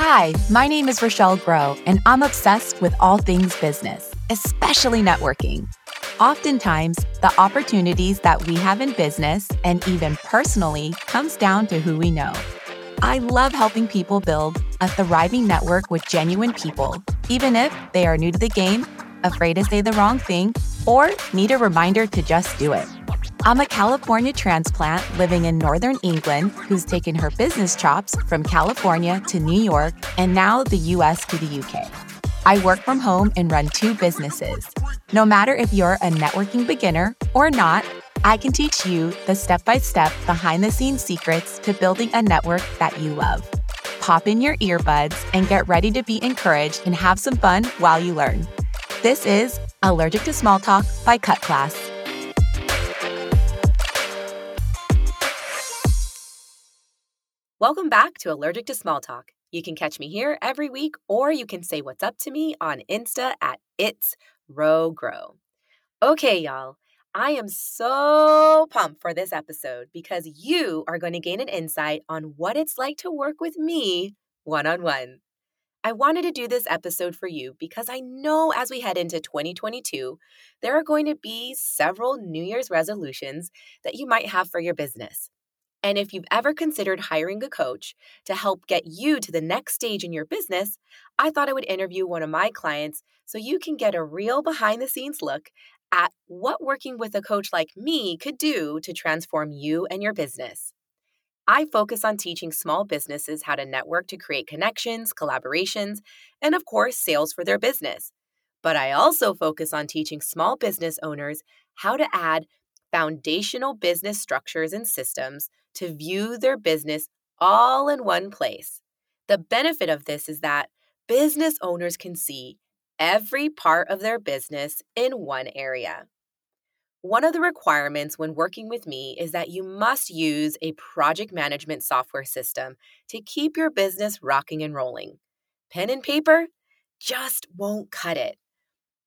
Hi, my name is Rochelle Groh, and I'm obsessed with all things business, especially networking. Oftentimes, the opportunities that we have in business and even personally comes down to who we know. I love helping people build a thriving network with genuine people, even if they are new to the game, afraid to say the wrong thing, or need a reminder to just do it. I'm a California transplant living in Northern England who's taken her business chops from California to New York and now the US to the UK. I work from home and run two businesses. No matter if you're a networking beginner or not, I can teach you the step-by-step behind-the-scenes secrets to building a network that you love. Pop in your earbuds and get ready to be encouraged and have some fun while you learn. This is Allergic to Small Talk by Cut Class. Welcome back to Allergic to Small Talk. You can catch me here every week, or you can say what's up to me on Insta at It's Row Grow. Okay, y'all. I am so pumped for this episode because you are going to gain an insight on what it's like to work with me one-on-one. I wanted to do this episode for you because I know as we head into 2022, there are going to be several New Year's resolutions that you might have for your business. And if you've ever considered hiring a coach to help get you to the next stage in your business, I thought I would interview one of my clients so you can get a real behind-the-scenes look at what working with a coach like me could do to transform you and your business. I focus on teaching small businesses how to network to create connections, collaborations, and of course, sales for their business. But I also focus on teaching small business owners how to add foundational business structures and systems to view their business all in one place. The benefit of this is that business owners can see every part of their business in one area. One of the requirements when working with me is that you must use a project management software system to keep your business rocking and rolling. Pen and paper just won't cut it.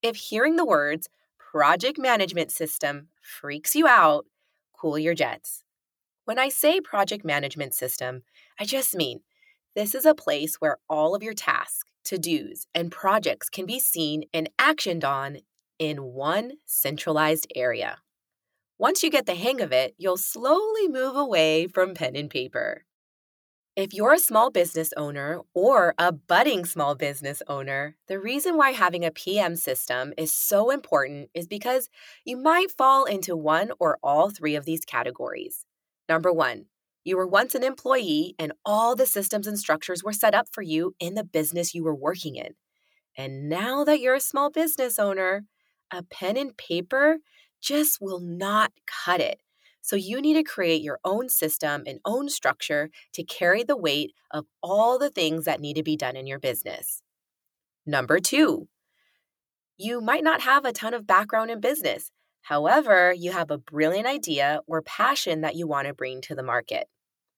If hearing the words project management system freaks you out, cool your jets. When I say project management system, I just mean this is a place where all of your tasks, to-dos, and projects can be seen and actioned on in one centralized area. Once you get the hang of it, you'll slowly move away from pen and paper. If you're a small business owner or a budding small business owner, the reason why having a PM system is so important is because you might fall into one or all three of these categories. Number one, you were once an employee and all the systems and structures were set up for you in the business you were working in. And now that you're a small business owner, a pen and paper just will not cut it. So you need to create your own system and own structure to carry the weight of all the things that need to be done in your business. Number two, you might not have a ton of background in business. However, you have a brilliant idea or passion that you want to bring to the market.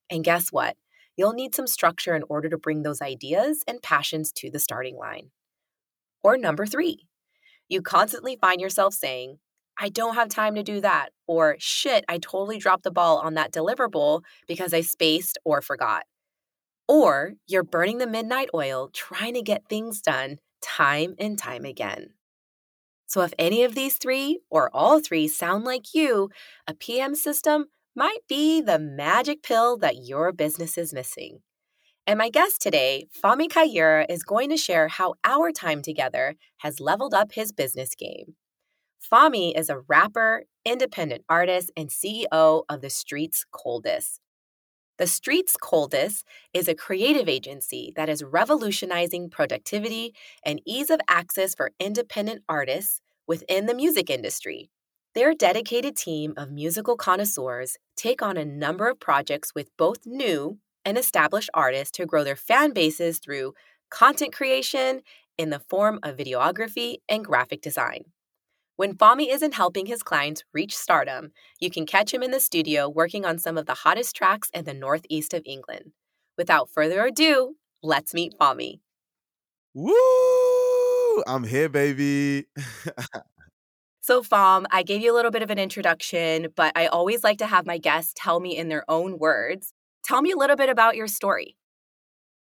And guess what? You'll need some structure in order to bring those ideas and passions to the starting line. Or number three, you constantly find yourself saying, I don't have time to do that, or shit, I totally dropped the ball on that deliverable because I spaced or forgot. Or you're burning the midnight oil trying to get things done time and time again. So if any of these three or all three sound like you, a PM system might be the magic pill that your business is missing. And my guest today, Fahmi Kaira, is going to share how our time together has leveled up his business game. Fahmi is a rapper, independent artist, and CEO of The Streets Coldest. The Streets Coldest is a creative agency that is revolutionizing productivity and ease of access for independent artists within the music industry. Their dedicated team of musical connoisseurs take on a number of projects with both new and established artists to grow their fan bases through content creation in the form of videography and graphic design. When Fahmi isn't helping his clients reach stardom, you can catch him in the studio working on some of the hottest tracks in the northeast of England. Without further ado, let's meet Fahmi. Woo! I'm here, baby. So, Fahm, I gave you a little bit of an introduction, but I always like to have my guests tell me in their own words. Tell me a little bit about your story.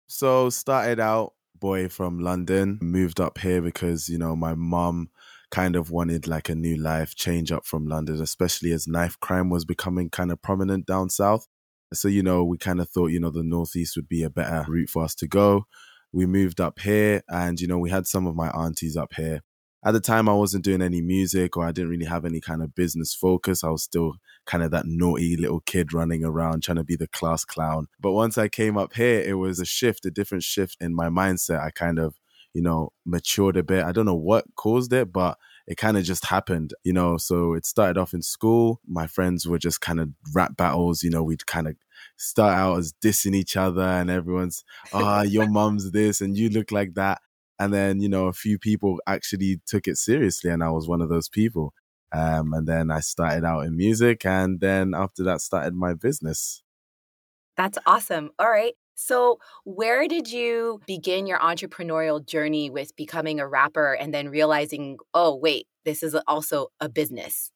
So started out boy from London, moved up here because, you know, my mum kind of wanted like a new life, change up from London, especially as knife crime was becoming kind of prominent down south. So, you know, we kind of thought, you know, the northeast would be a better route for us to go. We moved up here and, you know, we had some of my aunties up here. At the time, I wasn't doing any music or I didn't really have any kind of business focus. I was still kind of that naughty little kid running around trying to be the class clown. But once I came up here, it was a shift, a different shift in my mindset. I kind of, you know, matured a bit. I don't know what caused it, but it kind of just happened, you know. So it started off in school. My friends were just kind of rap battles. You know, we'd kind of start out as dissing each other and everyone's, your mum's this and you look like that. And then, you know, a few people actually took it seriously and I was one of those people. And then I started out in music and then after that started my business. That's awesome. All right. So where did you begin your entrepreneurial journey with becoming a rapper and then realizing, oh, wait, this is also a business?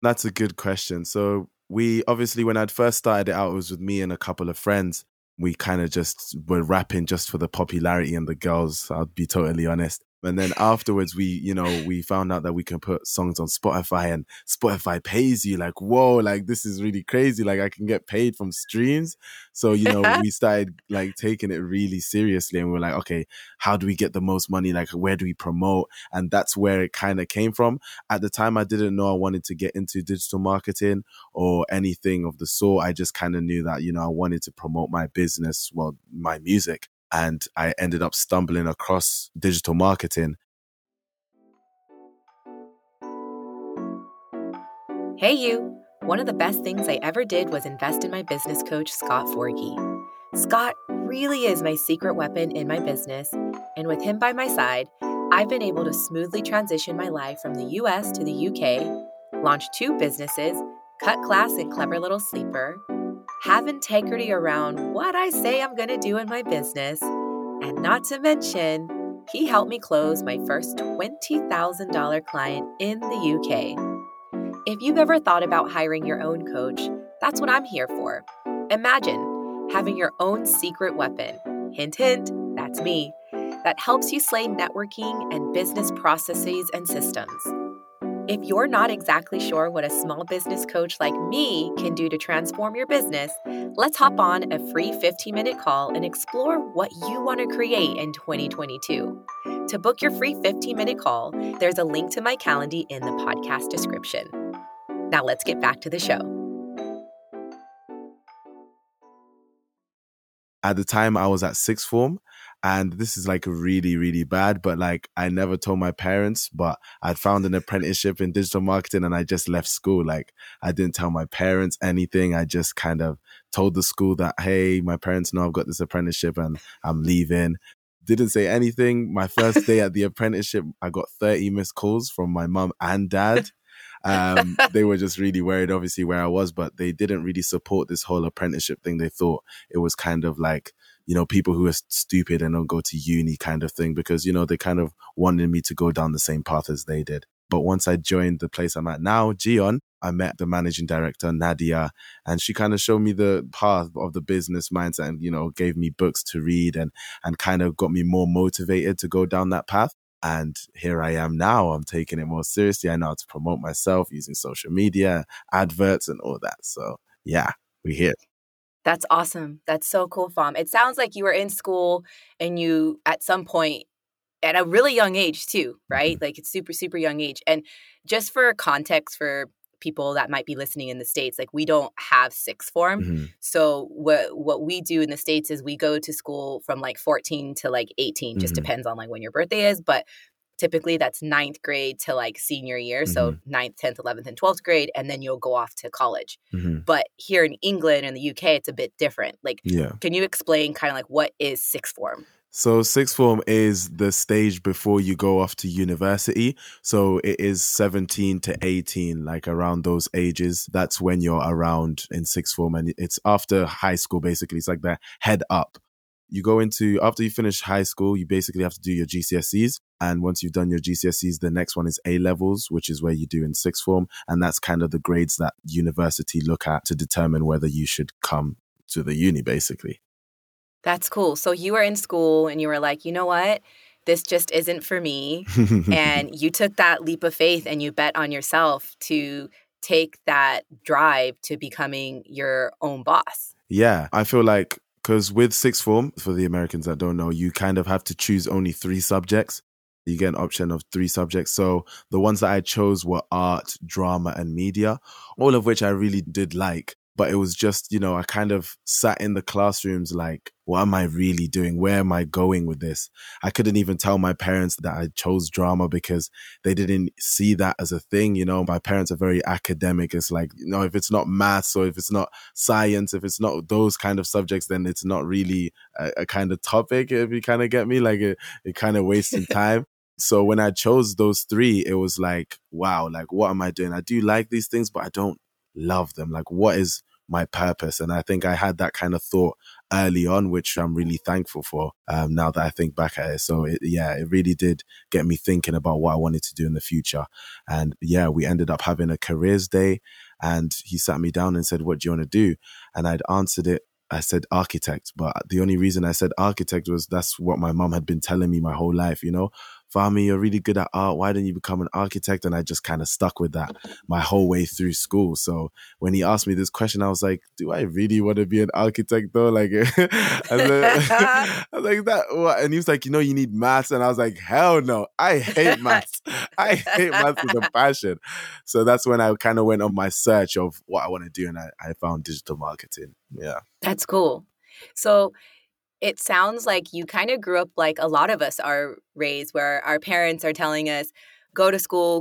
That's a good question. So we obviously, when I'd first started it out, it was with me and a couple of friends. We kind of just were rapping just for the popularity and the girls, I'll be totally honest. And then afterwards, we found out that we can put songs on Spotify and Spotify pays you. Like, whoa, like this is really crazy. Like I can get paid from streams. So, you know, we started like taking it really seriously and we were like, okay, how do we get the most money? Like where do we promote? And that's where it kind of came from. At the time, I didn't know I wanted to get into digital marketing or anything of the sort. I just kind of knew that, you know, I wanted to promote my business, well, my music. And I ended up stumbling across digital marketing. Hey you! One of the best things I ever did was invest in my business coach, Scott Forgey. Scott really is my secret weapon in my business, and with him by my side, I've been able to smoothly transition my life from the US to the UK, launch two businesses, Cut Class and Clever Little Sleeper, have integrity around what I say I'm going to do in my business, and not to mention, he helped me close my first $20,000 client in the UK. If you've ever thought about hiring your own coach, that's what I'm here for. Imagine having your own secret weapon, hint, hint, that's me, that helps you slay networking and business processes and systems. If you're not exactly sure what a small business coach like me can do to transform your business, let's hop on a free 15-minute call and explore what you want to create in 2022. To book your free 15-minute call, there's a link to my calendar in the podcast description. Now let's get back to the show. At the time, I was at sixth form. And this is like really, really bad, but like I never told my parents, but I'd found an apprenticeship in digital marketing and I just left school. Like I didn't tell my parents anything. I just kind of told the school that, hey, my parents know I've got this apprenticeship and I'm leaving. Didn't say anything. My first day at the apprenticeship, I got 30 missed calls from my mum and dad. They were just really worried, obviously, where I was, but they didn't really support this whole apprenticeship thing. They thought it was kind of like, you know, people who are stupid and don't go to uni kind of thing because, you know, they kind of wanted me to go down the same path as they did. But once I joined the place I'm at now, Gion, I met the managing director, Nadia, and she kind of showed me the path of the business mindset and, you know, gave me books to read and kind of got me more motivated to go down that path. And here I am now. I'm taking it more seriously. I know how to promote myself using social media, adverts and all that. So yeah, we're here. That's awesome. That's so cool, Fahmi. It sounds like you were in school and you, at some point, at a really young age too, right? Mm-hmm. Like it's super, super young age. And just for context for people that might be listening in the States, like we don't have sixth form. Mm-hmm. So what we do in the States is we go to school from like 14 to like 18, just depends on like when your birthday is. But typically that's ninth grade to like senior year. So ninth, 10th, 11th and 12th grade. And then you'll go off to college. Mm-hmm. But here in England and the UK, it's a bit different. Like, Can you explain kind of like what is sixth form? So sixth form is the stage before you go off to university. So it is 17 to 18, like around those ages. That's when you're around in sixth form. And it's after high school, basically. It's like the head up. You go into, after you finish high school, you basically have to do your GCSEs. And once you've done your GCSEs, the next one is A levels, which is where you do in sixth form. And that's kind of the grades that university look at to determine whether you should come to the uni, basically. That's cool. So you were in school and you were like, you know what? This just isn't for me. And you took that leap of faith and you bet on yourself to take that drive to becoming your own boss. Yeah, I feel like, because with sixth form, for the Americans that don't know, you kind of have to choose only 3 subjects. You get an option of 3 subjects. So the ones that I chose were art, drama, and media, all of which I really did like. But it was just, you know, I kind of sat in the classrooms like, what am I really doing? Where am I going with this? I couldn't even tell my parents that I chose drama because they didn't see that as a thing. You know, my parents are very academic. It's like, you know, if it's not maths or if it's not science, if it's not those kind of subjects, then it's not really a kind of topic, if you kind of get me, like it kind of wasting time. So when I chose those 3, it was like, wow, like, what am I doing? I do like these things, but I don't love them. Like, what is my purpose? And I think I had that kind of thought early on, which I'm really thankful for now that I think back at it. So it really did get me thinking about what I wanted to do in the future. And yeah, we ended up having a careers day and he sat me down and said, what do you want to do? And I'd answered it. I said architect, but the only reason I said architect was that's what my mom had been telling me my whole life, you know? Fahmi, you're really good at art. Why didn't you become an architect? And I just kind of stuck with that my whole way through school. So when he asked me this question, I was like, do I really want to be an architect though? Like, I was like, that what? And he was like, you know, you need maths. And I was like, hell no, I hate maths. I hate maths with a passion. So that's when I kind of went on my search of what I want to do. And I found digital marketing. Yeah. That's cool. So it sounds like you kind of grew up like a lot of us are raised, where our parents are telling us, go to school,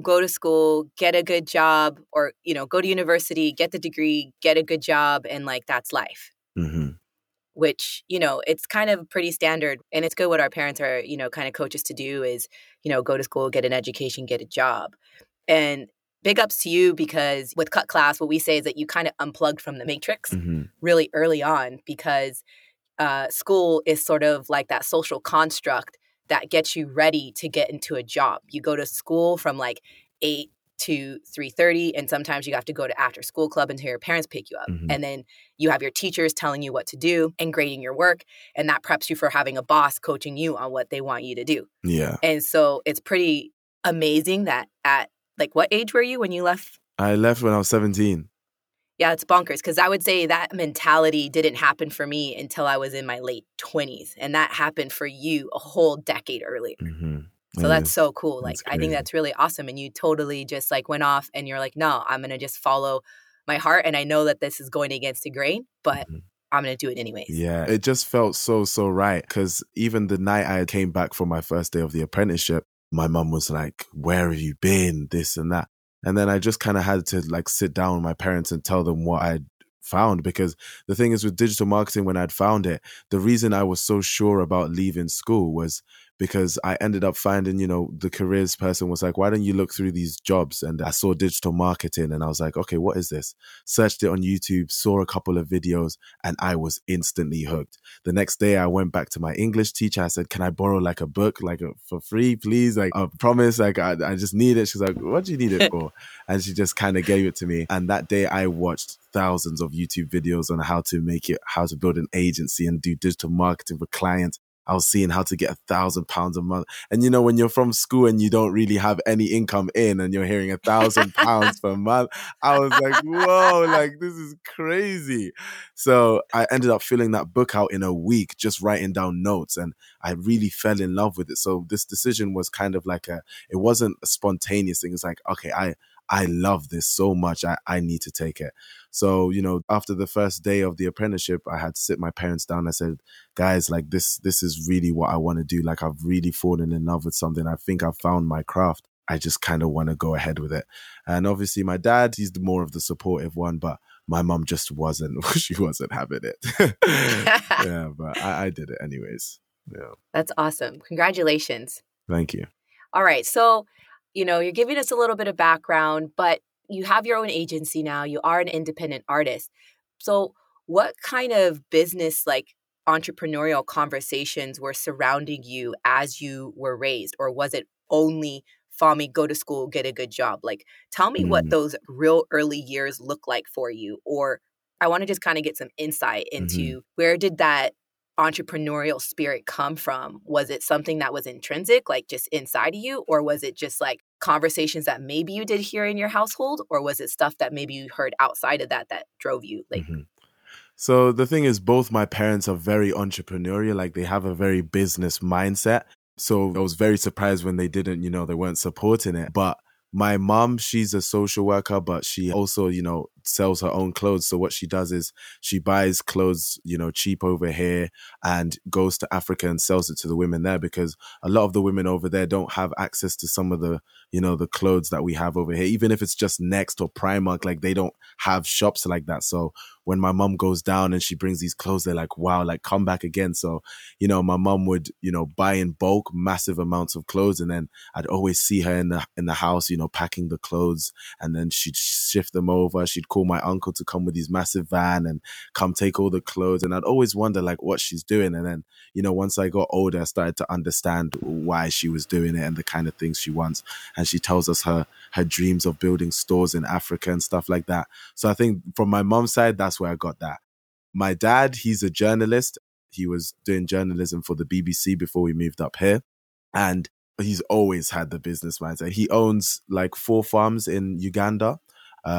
get a good job, or, you know, go to university, get the degree, get a good job. And like, that's life, which, you know, it's kind of pretty standard. And it's good what our parents are, you know, kind of coach us to do is, you know, go to school, get an education, get a job. And big ups to you, because with Cut Class, what we say is that you kind of unplugged from the matrix really early on, because school is sort of like that social construct that gets you ready to get into a job. You go to school from like 8 to 3:30, and sometimes you have to go to after school club until your parents pick you up. And then you have your teachers telling you what to do and grading your work, and that preps you for having a boss coaching you on what they want you to do. Yeah. And so it's pretty amazing that at like, what age were you when you left? I left when I was 17. Yeah, it's bonkers, because I would say that mentality didn't happen for me until I was in my late 20s. And that happened for you a whole decade earlier. So that's so cool. Like, I think that's really awesome. And you totally just like went off and you're like, no, I'm going to just follow my heart. And I know that this is going against the grain, but I'm going to do it anyways. Yeah, it just felt so right. Because even the night I came back from my first day of the apprenticeship, my mum was like, where have you been? This and that. And then I just kind of had to like sit down with my parents and tell them what I'd found. Because the thing is with digital marketing, when I'd found it, the reason I was so sure about leaving school was because I ended up finding, you know, the careers person was like, why don't you look through these jobs? And I saw digital marketing and I was like, okay, what is this? Searched it on YouTube, saw a couple of videos, and I was instantly hooked. The next day I went back to my English teacher. I said, can I borrow like a book, like for free, please? Like I promise, like I just need it. She's like, what do you need it for? And she just kind of gave it to me. And that day I watched thousands of YouTube videos on how to build an agency and do digital marketing for clients. I was seeing how to get £1,000 a month. And, you know, when you're from school and you don't really have any income in and you're hearing £1,000 per month, I was like, whoa, like this is crazy. So I ended up filling that book out in a week, just writing down notes. And I really fell in love with it. So this decision was kind of like it wasn't a spontaneous thing. It's like, okay, I love this so much. I need to take it. So, you know, after the first day of the apprenticeship, I had to sit my parents down. I said, guys, like this is really what I want to do. Like I've really fallen in love with something. I think I've found my craft. I just kind of want to go ahead with it. And obviously my dad, he's more of the supportive one, but my mom just wasn't having it. Yeah, but I did it anyways. Yeah. That's awesome. Congratulations. Thank you. All right. So, you know, you're giving us a little bit of background, but you have your own agency now. You are an independent artist. So what kind of business, like entrepreneurial conversations were surrounding you as you were raised? Or was it only, Fahmi, go to school, get a good job? Like, tell me what those real early years look like for you. Or I want to just kind of get some insight into where did that entrepreneurial spirit come from? Was it something that was intrinsic, like just inside of you? Or was it just like conversations that maybe you did hear in your household? Or was it stuff that maybe you heard outside of that that drove you? Like, mm-hmm. So the thing is, both my parents are very entrepreneurial. Like, they have a very business mindset. So I was very surprised when they didn't, you know, they weren't supporting it. But my mom, she's a social worker, but she also, you know, sells her own clothes. So what she does is she buys clothes, you know, cheap over here and goes to Africa and sells it to the women there, because a lot of the women over there don't have access to some of the, you know, the clothes that we have over here. Even if it's just Next or Primark, like, they don't have shops like that. So when my mom goes down and she brings these clothes, they're like, wow, like, come back again. So, you know, my mom would, you know, buy in bulk massive amounts of clothes. And then I'd always see her in the house, you know, packing the clothes, and then she'd shift them over. She'd call my uncle to come with his massive van and come take all the clothes. And I'd always wonder like what she's doing. And then, you know, once I got older, I started to understand why she was doing it and the kind of things she wants. And she tells us her dreams of building stores in Africa and stuff like that. So I think from my mom's side, that's where I got that. My dad, he's a journalist. He was doing journalism for the BBC before we moved up here. And he's always had the business mindset. He owns like 4 farms in Uganda,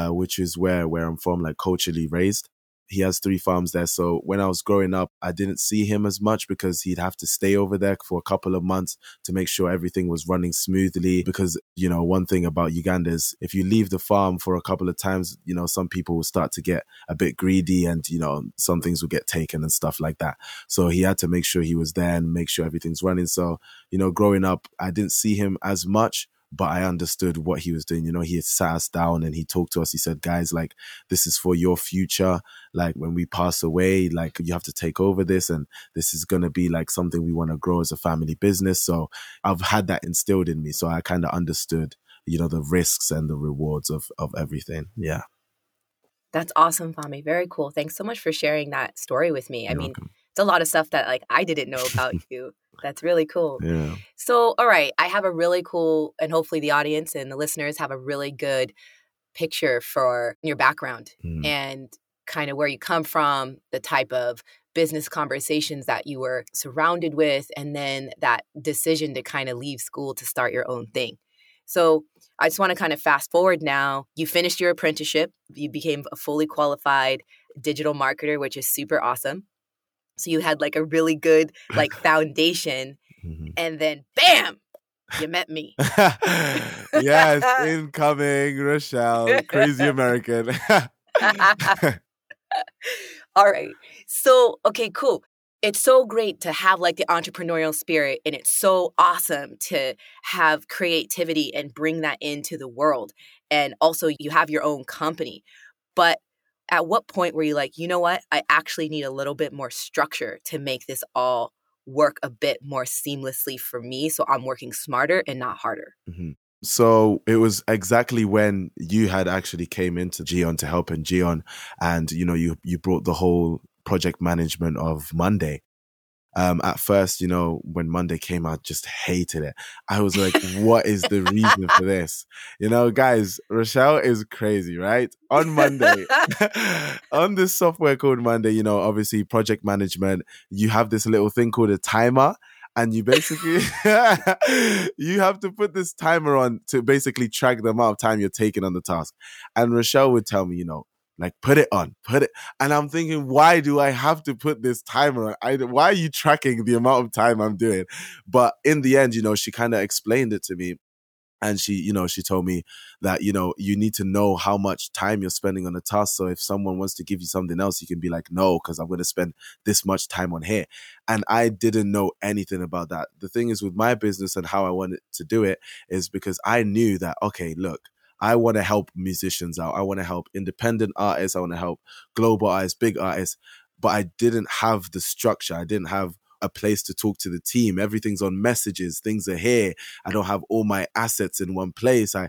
which is where I'm from, like culturally raised. He has 3 farms there. So when I was growing up, I didn't see him as much because he'd have to stay over there for a couple of months to make sure everything was running smoothly. Because, you know, one thing about Uganda is if you leave the farm for a couple of times, you know, some people will start to get a bit greedy and, you know, some things will get taken and stuff like that. So he had to make sure he was there and make sure everything's running. So, you know, growing up, I didn't see him as much, but I understood what he was doing. You know, he had sat us down and he talked to us. He said, guys, like, this is for your future. Like, when we pass away, like, you have to take over this, and this is going to be like something we want to grow as a family business. So I've had that instilled in me. So I kind of understood, you know, the risks and the rewards of everything. Yeah. That's awesome, Fahmi. Very cool. Thanks so much for sharing that story with me. You're welcome. It's a lot of stuff that like I didn't know about you. That's really cool. Yeah. So, all right. I have a really cool, and hopefully the audience and the listeners have a really good picture for your background and kind of where you come from, the type of business conversations that you were surrounded with, and then that decision to kind of leave school to start your own thing. So I just want to kind of fast forward now. You finished your apprenticeship. You became a fully qualified digital marketer, which is super awesome. So you had like a really good like foundation and then bam, you met me. Yes, incoming Rochelle, crazy American. All right. So, okay, cool. It's so great to have like the entrepreneurial spirit, and it's so awesome to have creativity and bring that into the world. And also you have your own company. But at what point were you like, you know what? I actually need a little bit more structure to make this all work a bit more seamlessly for me. So I'm working smarter and not harder. Mm-hmm. So it was exactly when you had actually came into Gion to help in Gion. And, you know, you brought the whole project management of Monday. At first, you know, when Monday came, I just hated it. I was like, what is the reason for this? You know, guys, Rochelle is crazy, right? On Monday, on this software called Monday, you know, obviously project management, you have this little thing called a timer. And you basically, you have to put this timer on to basically track the amount of time you're taking on the task. And Rochelle would tell me, you know, like, put it on. And I'm thinking, why do I have to put this timer on? Why are you tracking the amount of time I'm doing? But in the end, you know, she kind of explained it to me. And she, you know, she told me that, you know, you need to know how much time you're spending on a task. So if someone wants to give you something else, you can be like, no, because I'm going to spend this much time on here. And I didn't know anything about that. The thing is with my business and how I wanted to do it is because I knew that, okay, look, I want to help musicians out. I want to help independent artists. I want to help global artists, big artists. But I didn't have the structure. I didn't have a place to talk to the team. Everything's on messages. Things are here. I don't have all my assets in one place. I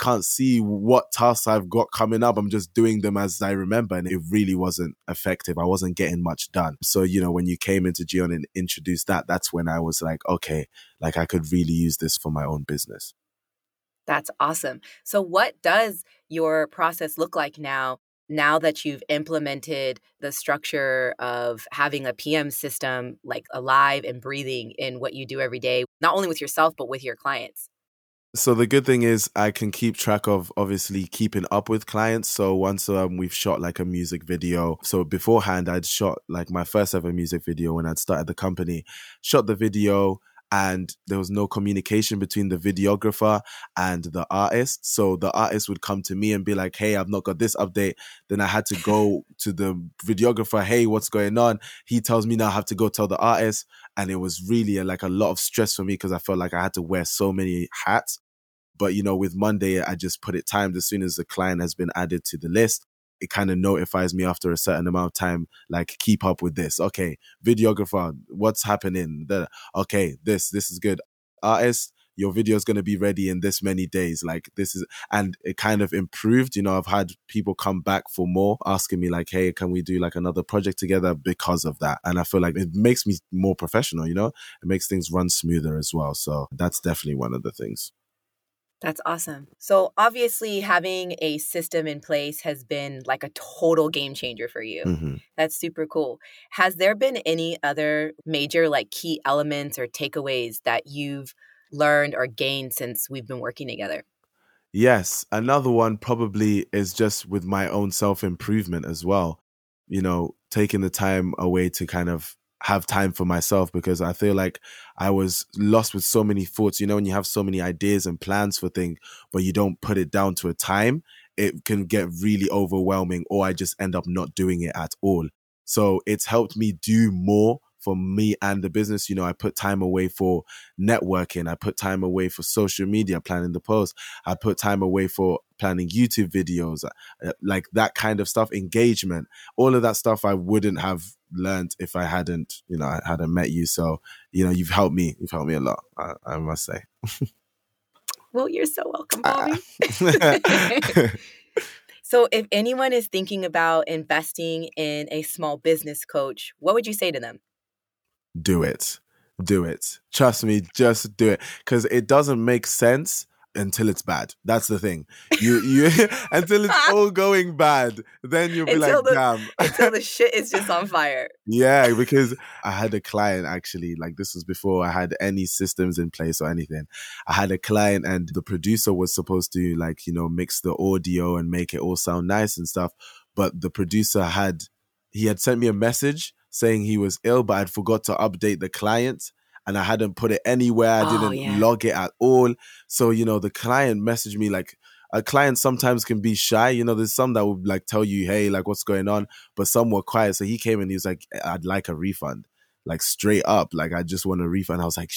can't see what tasks I've got coming up. I'm just doing them as I remember. And it really wasn't effective. I wasn't getting much done. So, you know, when you came into Gion and introduced that, that's when I was like, okay, like I could really use this for my own business. That's awesome. So what does your process look like now now that you've implemented the structure of having a PM system like alive and breathing in what you do every day, not only with yourself, but with your clients? So the good thing is I can keep track of obviously keeping up with clients. So once we've shot like a music video. So beforehand, I'd shot like my first ever music video when I'd started the company, shot the video, and there was no communication between the videographer and the artist. So the artist would come to me and be like, hey, I've not got this update. Then I had to go to the videographer, hey, what's going on? He tells me now I have to go tell the artist. And it was really like a lot of stress for me because I felt like I had to wear so many hats. But, you know, with Monday, I just put it timed. As soon as the client has been added to the list, it kind of notifies me after a certain amount of time, like, keep up with this. Okay, videographer, what's happening? Okay, this is good. Artist, your video is going to be ready in this many days. Like, this is, and it kind of improved. You know, I've had people come back for more, asking me like, hey, can we do like another project together because of that? And I feel like it makes me more professional, you know, it makes things run smoother as well. So that's definitely one of the things. That's awesome. So obviously having a system in place has been like a total game changer for you. Mm-hmm. That's super cool. Has there been any other major like key elements or takeaways that you've learned or gained since we've been working together? Yes. Another one probably is just with my own self-improvement as well. You know, taking the time away to kind of have time for myself, because I feel like I was lost with so many thoughts, you know, when you have so many ideas and plans for things, but you don't put it down to a time, it can get really overwhelming, or I just end up not doing it at all. So it's helped me do more for me and the business. You know, I put time away for networking. I put time away for social media, planning the posts. I put time away for planning YouTube videos, like that kind of stuff, engagement, all of that stuff I wouldn't have learned if I hadn't, you know, I hadn't met you. So, you know, you've helped me a lot, I must say. Well, you're so welcome, Bobby. So if anyone is thinking about investing in a small business coach, what would you say to them? Do it. Do it. Trust me, just do it. Because it doesn't make sense until it's bad. That's the thing. You until it's all going bad, then you'll be damn. Until the shit is just on fire. Yeah, because I had a client actually, like this was before I had any systems in place or anything. I had a client and the producer was supposed to like, you know, mix the audio and make it all sound nice and stuff. But the producer had sent me a message saying he was ill, but I'd forgot to update the client. And I hadn't put it anywhere. I didn't log it at all. So, you know, the client messaged me, like, a client sometimes can be shy. You know, there's some that would like tell you, hey, like, what's going on? But some were quiet. So he came and he was like, I'd like a refund. Like, straight up. Like, I just want a refund. I was like,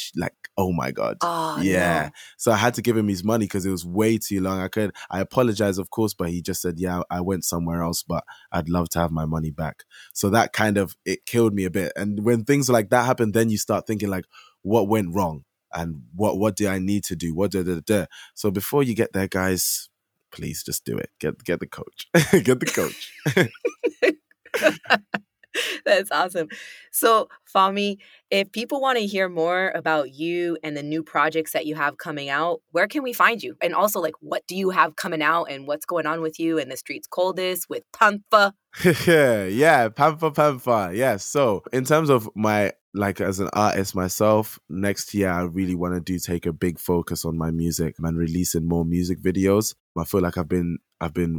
oh my God. Oh, yeah. No. So I had to give him his money because it was way too long. I apologize, of course, but he just said, yeah, I went somewhere else, but I'd love to have my money back. So that kind of, it killed me a bit. And when things like that happen, then you start thinking like, what went wrong? And what do I need to do? So before you get there, guys, please just do it. Get the coach. Get the coach. That's awesome. So, Fahmi, if people want to hear more about you and the new projects that you have coming out, where can we find you? And also, like, what do you have coming out and what's going on with you and The Streets Coldest with Panther? Yeah, Panther. Yeah. So, in terms of my, like, as an artist myself, next year I really want to take a big focus on my music and releasing more music videos. I feel like I've been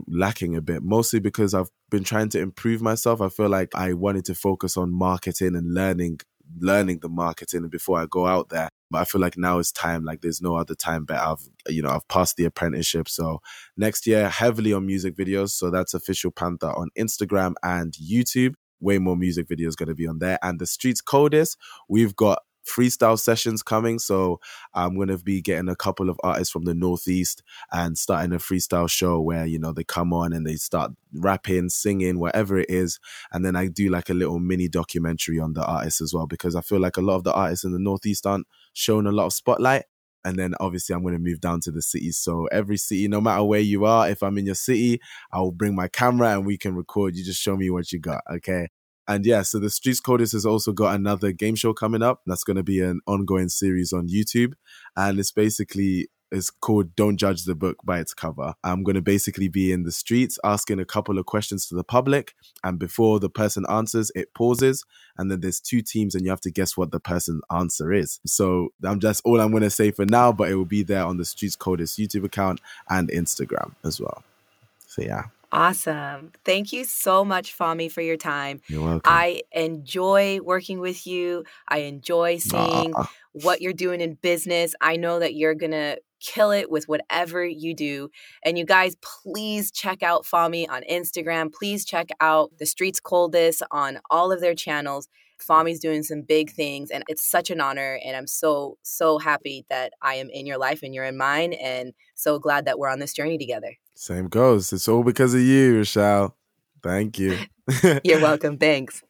lacking a bit, mostly because I've been trying to improve myself. I feel like I wanted to focus on marketing and learning the marketing before I go out there. But I feel like now is time. Like, there's no other time. But I've passed the apprenticeship. So next year, heavily on music videos. So that's Official Panther on Instagram and YouTube. Way more music videos going to be on there. And The Streets Coldest, we've got freestyle sessions coming. So I'm going to be getting a couple of artists from the Northeast and starting a freestyle show where, you know, they come on and they start rapping, singing, whatever it is. And then I do like a little mini documentary on the artists as well, because I feel like a lot of the artists in the Northeast aren't shown a lot of spotlight. And then obviously I'm going to move down to the city. So every city, no matter where you are, if I'm in your city, I'll bring my camera and we can record. You just show me what you got. Okay. And yeah, so The Streets Coldest has also got another game show coming up. That's going to be an ongoing series on YouTube. And it's basically is called Don't Judge the Book by Its Cover. I'm going to basically be in the streets asking a couple of questions to the public, and before the person answers, it pauses, and then there's two teams and you have to guess what the person's answer is. So that's all I'm going to say for now, but it will be there on the Streets Coldest YouTube account and Instagram as well. So yeah. Awesome. Thank you so much, Fahmi, for your time. You're welcome. I enjoy working with you. I enjoy seeing what you're doing in business. I know that you're going to kill it with whatever you do. And you guys, please check out Fahmi on Instagram. Please check out The Streets Coldest on all of their channels. Fahmi's doing some big things, and it's such an honor. And I'm so, so happy that I am in your life and you're in mine, and so glad that we're on this journey together. Same goes. It's all because of you, Rochelle. Thank you. You're welcome. Thanks.